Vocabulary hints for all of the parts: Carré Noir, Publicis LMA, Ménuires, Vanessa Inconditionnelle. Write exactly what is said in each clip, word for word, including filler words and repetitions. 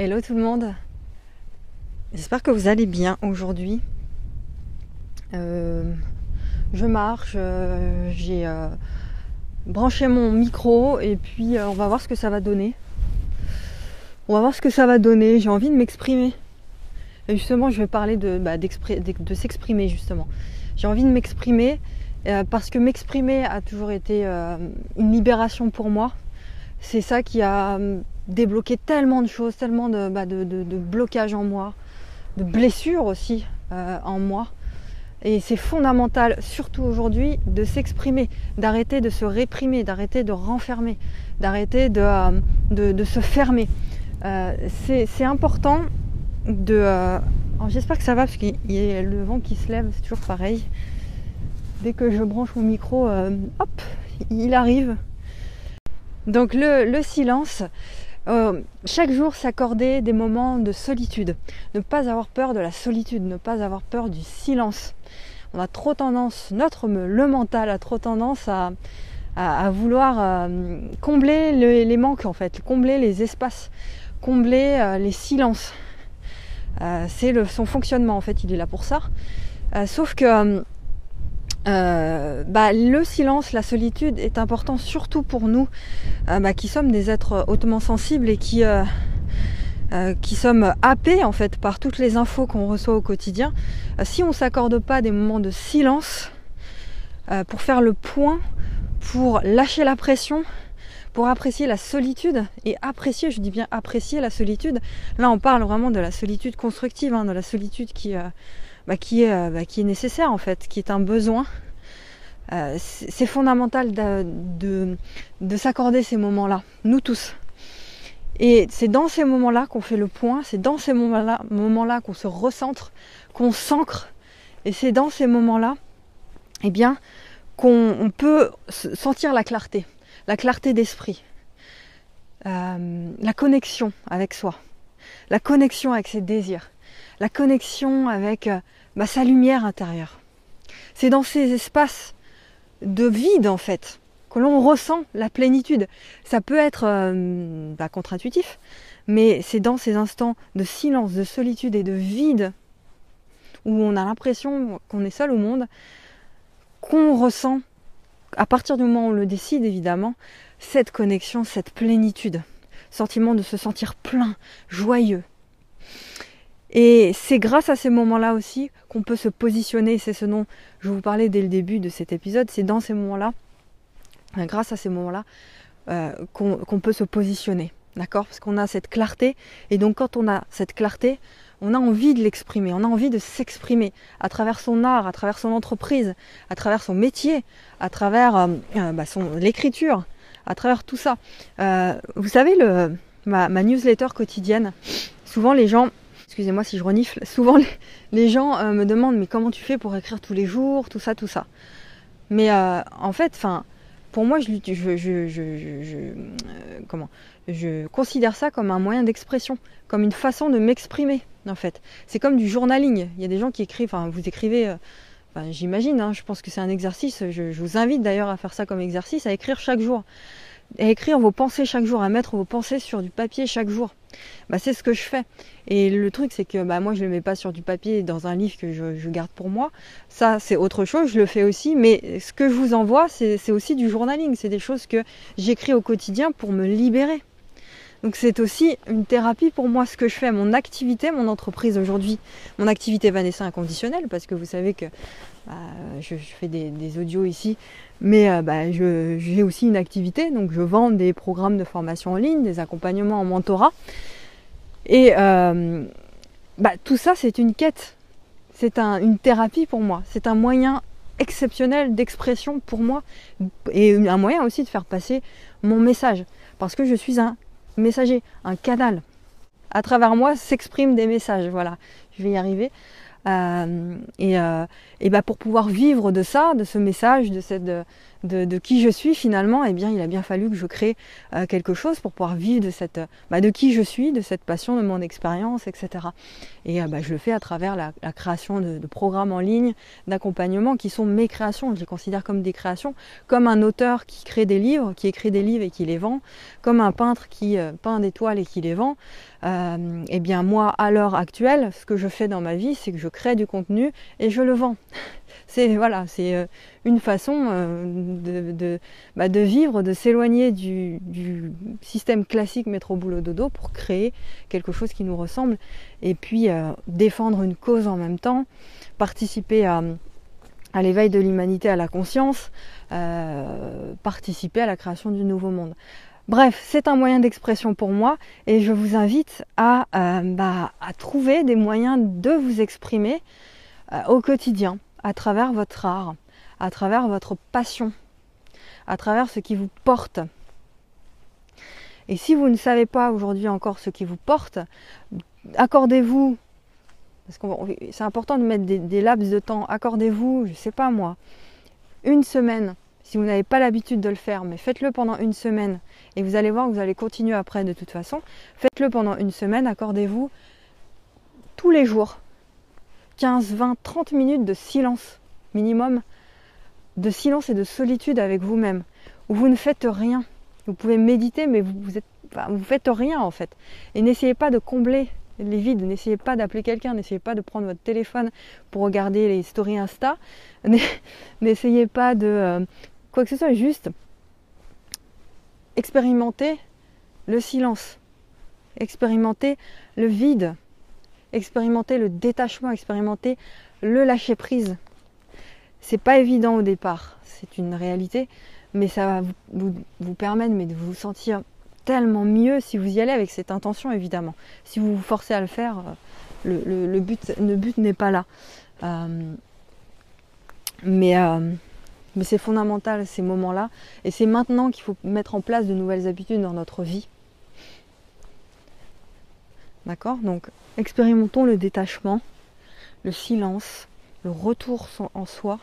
Hello tout le monde, j'espère que vous allez bien aujourd'hui. Euh, je marche, euh, j'ai euh, branché mon micro et puis euh, on va voir ce que ça va donner. On va voir ce que ça va donner, j'ai envie de m'exprimer. Et justement je vais parler de, bah, de, de s'exprimer justement. J'ai envie de m'exprimer euh, parce que m'exprimer a toujours été euh, une libération pour moi. C'est ça qui a débloqué tellement de choses, tellement de, bah de, de, de blocages en moi, de blessures aussi euh, en moi. Et c'est fondamental, surtout aujourd'hui, de s'exprimer, d'arrêter de se réprimer, d'arrêter de renfermer, d'arrêter de, euh, de, de se fermer. Euh, c'est important de... Euh, j'espère que ça va parce qu'il y a le vent qui se lève, c'est toujours pareil. Dès que je branche mon micro, euh, hop, il arrive. Donc le, le silence, euh, chaque jour s'accorder des moments de solitude, ne pas avoir peur de la solitude, ne pas avoir peur du silence. On a trop tendance, notre le mental a trop tendance à, à, à vouloir euh, combler le, les manques en fait, combler les espaces, combler euh, les silences. Euh, c'est le, son fonctionnement en fait, il est là pour ça. Euh, sauf que Euh, bah, le silence, la solitude est important surtout pour nous euh, bah, qui sommes des êtres hautement sensibles et qui, euh, euh, qui sommes happés en fait par toutes les infos qu'on reçoit au quotidien. Euh, si on ne s'accorde pas des moments de silence euh, pour faire le point, pour lâcher la pression, pour apprécier la solitude et apprécier, je dis bien apprécier la solitude, là on parle vraiment de la solitude constructive, hein, de la solitude qui... Euh, Bah, qui, est, bah, qui est nécessaire en fait, qui est un besoin. Euh, c'est fondamental de, de, de s'accorder ces moments-là, nous tous. Et c'est dans ces moments-là qu'on fait le point, c'est dans ces moments-là moments-là qu'on se recentre, qu'on s'ancre. Et c'est dans ces moments-là eh bien, qu'on on peut sentir la clarté, la clarté d'esprit, euh, la connexion avec soi, la connexion avec ses désirs, la connexion avec bah, sa lumière intérieure. C'est dans ces espaces de vide en fait que l'on ressent la plénitude. Ça peut être euh, bah, contre-intuitif, mais c'est dans ces instants de silence, de solitude et de vide où on a l'impression qu'on est seul au monde, qu'on ressent, à partir du moment où on le décide évidemment, cette connexion, cette plénitude, sentiment de se sentir plein, joyeux. Et c'est grâce à ces moments-là aussi qu'on peut se positionner, c'est ce dont je vous parlais dès le début de cet épisode, c'est dans ces moments-là, grâce à ces moments-là, euh, qu'on qu'on peut se positionner, d'accord? Parce qu'on a cette clarté, et donc quand on a cette clarté, on a envie de l'exprimer, on a envie de s'exprimer à travers son art, à travers son entreprise, à travers son métier, à travers euh, euh, bah son l'écriture, à travers tout ça. Euh, vous savez, le, ma, ma newsletter quotidienne, souvent les gens... Excusez-moi si je renifle, souvent les, les gens euh, me demandent mais comment tu fais pour écrire tous les jours, tout ça, tout ça. Mais euh, en fait, enfin, pour moi, je, je, je, je, je, euh, comment, je considère ça comme un moyen d'expression, comme une façon de m'exprimer, en fait. C'est comme du journaling. Il y a des gens qui écrivent, enfin, vous écrivez, euh, enfin, j'imagine, hein, je pense que c'est un exercice. Je, je vous invite d'ailleurs à faire ça comme exercice, à écrire chaque jour. À écrire vos pensées chaque jour, à mettre vos pensées sur du papier chaque jour. Bah, c'est ce que je fais. Et le truc, c'est que bah, moi, je ne le mets pas sur du papier dans un livre que je, je garde pour moi. Ça, c'est autre chose, je le fais aussi. Mais ce que je vous envoie, c'est aussi du journaling. C'est des choses que j'écris au quotidien pour me libérer. Donc, c'est aussi une thérapie pour moi, ce que je fais, mon activité, mon entreprise aujourd'hui. Mon activité Vanessa Inconditionnelle, parce que vous savez que bah, je, je fais des, des audios ici. Mais euh, bah, j'ai aussi une activité, donc je vends des programmes de formation en ligne, des accompagnements en mentorat. Et euh, bah, tout ça, c'est une quête, c'est un, une thérapie pour moi, c'est un moyen exceptionnel d'expression pour moi et un moyen aussi de faire passer mon message. Parce que je suis un messager, un canal. À travers moi s'expriment des messages, voilà, je vais y arriver. Euh, et euh, et bah pour pouvoir vivre de ça, de ce message, de cette, de, de, de qui je suis finalement, eh bien, il a bien fallu que je crée euh, quelque chose pour pouvoir vivre de, cette, bah, de qui je suis, de cette passion, de mon expérience, et cetera. Et euh, bah, je le fais à travers la, la création de, de programmes en ligne, d'accompagnement qui sont mes créations. Je les considère comme des créations, comme un auteur qui crée des livres, qui écrit des livres et qui les vend, comme un peintre qui euh, peint des toiles et qui les vend. Euh, eh bien, moi, à l'heure actuelle, ce que je fais dans ma vie, c'est que je crée du contenu et je le vends. C'est voilà, c'est une façon de, de, bah de vivre, de s'éloigner du, du système classique métro-boulot-dodo pour créer quelque chose qui nous ressemble et puis euh, défendre une cause en même temps, participer à, à l'éveil de l'humanité, à la conscience, euh, participer à la création du nouveau monde. Bref, c'est un moyen d'expression pour moi et je vous invite à, euh, bah, à trouver des moyens de vous exprimer euh, au quotidien, à travers votre art, à travers votre passion, à travers ce qui vous porte. Et si vous ne savez pas aujourd'hui encore ce qui vous porte, accordez-vous, parce que c'est important de mettre des, des laps de temps, accordez-vous, je ne sais pas moi, une semaine, si vous n'avez pas l'habitude de le faire, mais faites-le pendant une semaine, et vous allez voir que vous allez continuer après de toute façon, faites-le pendant une semaine, accordez-vous tous les jours, quinze, vingt, trente minutes de silence minimum, de silence et de solitude avec vous-même, où vous ne faites rien. Vous pouvez méditer, mais vous vous êtes, enfin, vous faites rien en fait. Et n'essayez pas de combler les vides, n'essayez pas d'appeler quelqu'un, n'essayez pas de prendre votre téléphone pour regarder les stories Insta, n'essayez pas de euh, quoi que ce soit, juste expérimenter le silence, expérimenter le vide, expérimenter le détachement, expérimenter le lâcher-prise. C'est pas évident au départ, c'est une réalité, mais ça va vous, vous, vous permettre mais de vous sentir tellement mieux si vous y allez avec cette intention, évidemment. Si vous vous forcez à le faire, le, le, le but le but n'est pas là. Euh, mais euh, mais c'est fondamental ces moments-là, et c'est maintenant qu'il faut mettre en place de nouvelles habitudes dans notre vie. D'accord? Donc, expérimentons le détachement, le silence, le retour en soi.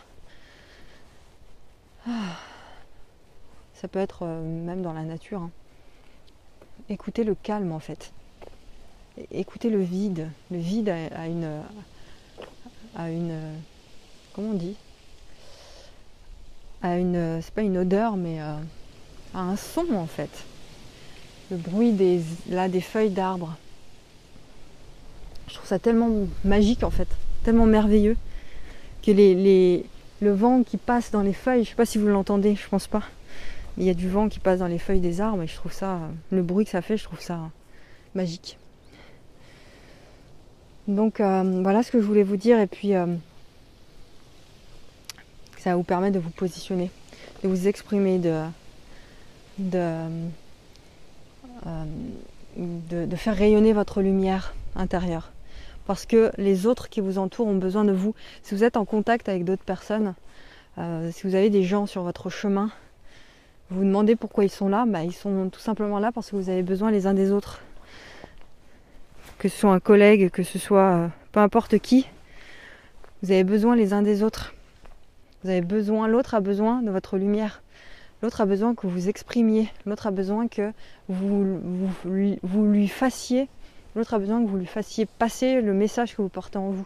Ça peut être même dans la nature, hein. Écoutez le calme, en fait. Écoutez le vide. Le vide a une... A une comment on dit? A une... C'est pas une odeur, mais a un son, en fait. Le bruit des, là, des feuilles d'arbres. Je trouve ça tellement magique en fait, tellement merveilleux, que les, les, le vent qui passe dans les feuilles, je ne sais pas si vous l'entendez, je pense pas, mais il y a du vent qui passe dans les feuilles des arbres et je trouve ça, le bruit que ça fait, je trouve ça magique. Donc euh, voilà ce que je voulais vous dire et puis euh, ça va vous permettre de vous positionner, de vous exprimer, de, de, euh, de, de faire rayonner votre lumière intérieure. Parce que les autres qui vous entourent ont besoin de vous. Si vous êtes en contact avec d'autres personnes, euh, si vous avez des gens sur votre chemin, vous vous demandez pourquoi ils sont là, bah, ils sont tout simplement là parce que vous avez besoin les uns des autres. Que ce soit un collègue, que ce soit euh, peu importe qui, vous avez besoin les uns des autres. Vous avez besoin, l'autre a besoin de votre lumière. L'autre a besoin que vous exprimiez. L'autre a besoin que vous, vous, vous lui fassiez. L'autre a besoin que vous lui fassiez passer le message que vous portez en vous,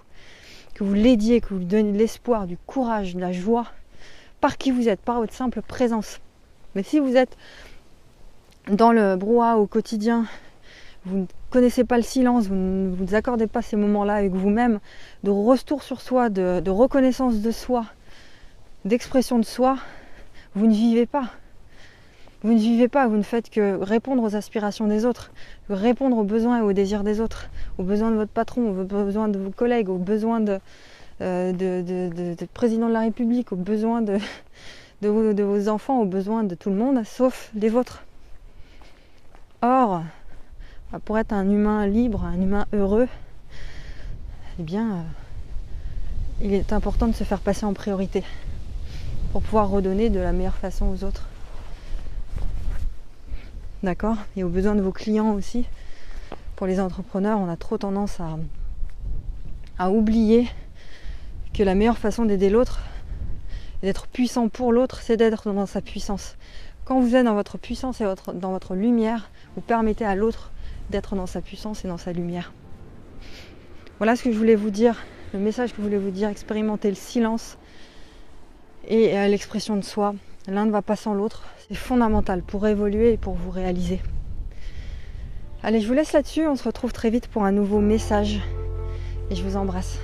que vous l'aidiez, que vous lui donniez de l'espoir, du courage, de la joie, par qui vous êtes, par votre simple présence. Mais si vous êtes dans le brouhaha au quotidien, vous ne connaissez pas le silence, vous ne vous accordez pas ces moments-là avec vous-même, de retour sur soi, de, de reconnaissance de soi, d'expression de soi, vous ne vivez pas. Vous ne vivez pas, vous ne faites que répondre aux aspirations des autres, répondre aux besoins et aux désirs des autres, aux besoins de votre patron, aux besoins de vos collègues, aux besoins de, euh, de, de, de, de président de la République, aux besoins de, de, vos, de vos enfants, aux besoins de tout le monde, sauf les vôtres. Or, pour être un humain libre, un humain heureux, eh bien, euh, il est important de se faire passer en priorité pour pouvoir redonner de la meilleure façon aux autres. D'accord? Et aux besoins de vos clients aussi. Pour les entrepreneurs, on a trop tendance à, à oublier que la meilleure façon d'aider l'autre D'être puissant pour l'autre, c'est d'être dans sa puissance. Quand vous êtes dans votre puissance et votre, dans votre lumière, vous permettez à l'autre d'être dans sa puissance et dans sa lumière. Voilà ce que je voulais vous dire, le message que je voulais vous dire. Expérimentez le silence et l'expression de soi. L'un ne va pas sans l'autre. C'est fondamental pour évoluer et pour vous réaliser. Allez, je vous laisse là-dessus. On se retrouve très vite pour un nouveau message. Et je vous embrasse.